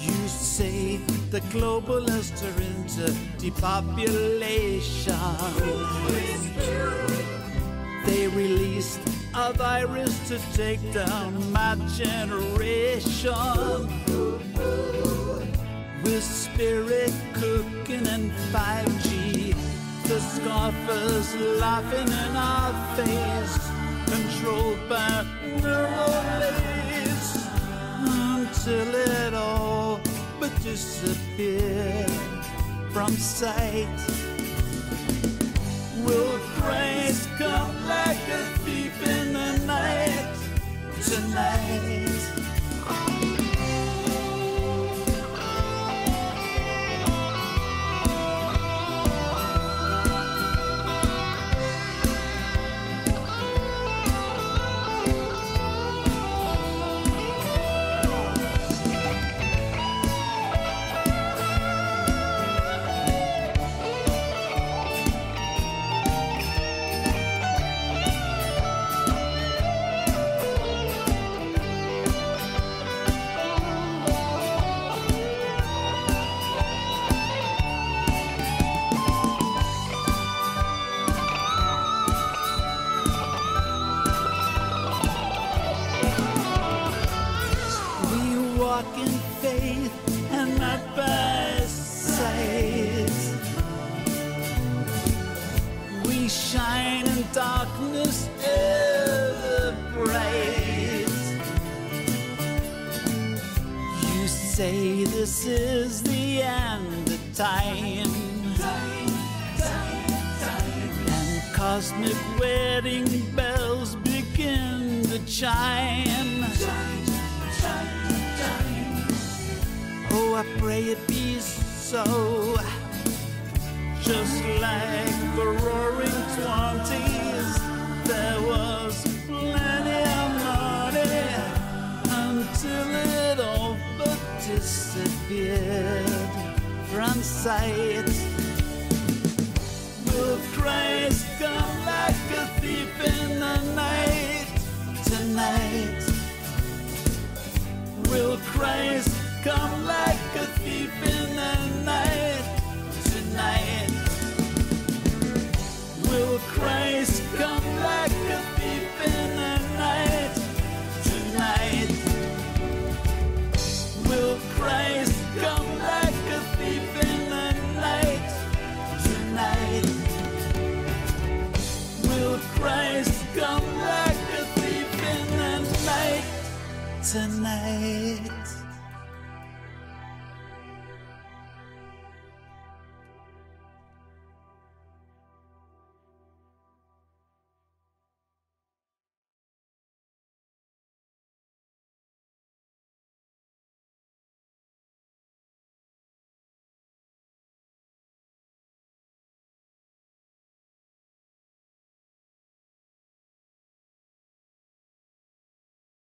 you say the global enter into depopulation. They released a virus to take down my generation, with spirit cooking and 5G. The scoffers laughing in our face, controlled by neural waves, until it all but disappeared from sight. Will Christ come like a thief in the night tonight? This is the end of time, and cosmic wedding bells begin to chime. Oh, I pray it be so, just like the roaring 20s. There was plenty of money until it all disappeared from sight. Will Christ come like a thief in the night tonight? Will Christ come like a thief in the night tonight? Will Christ come like a thief in the night tonight? Will Christ come like a thief in the night tonight? Will Christ come like a thief in the night tonight?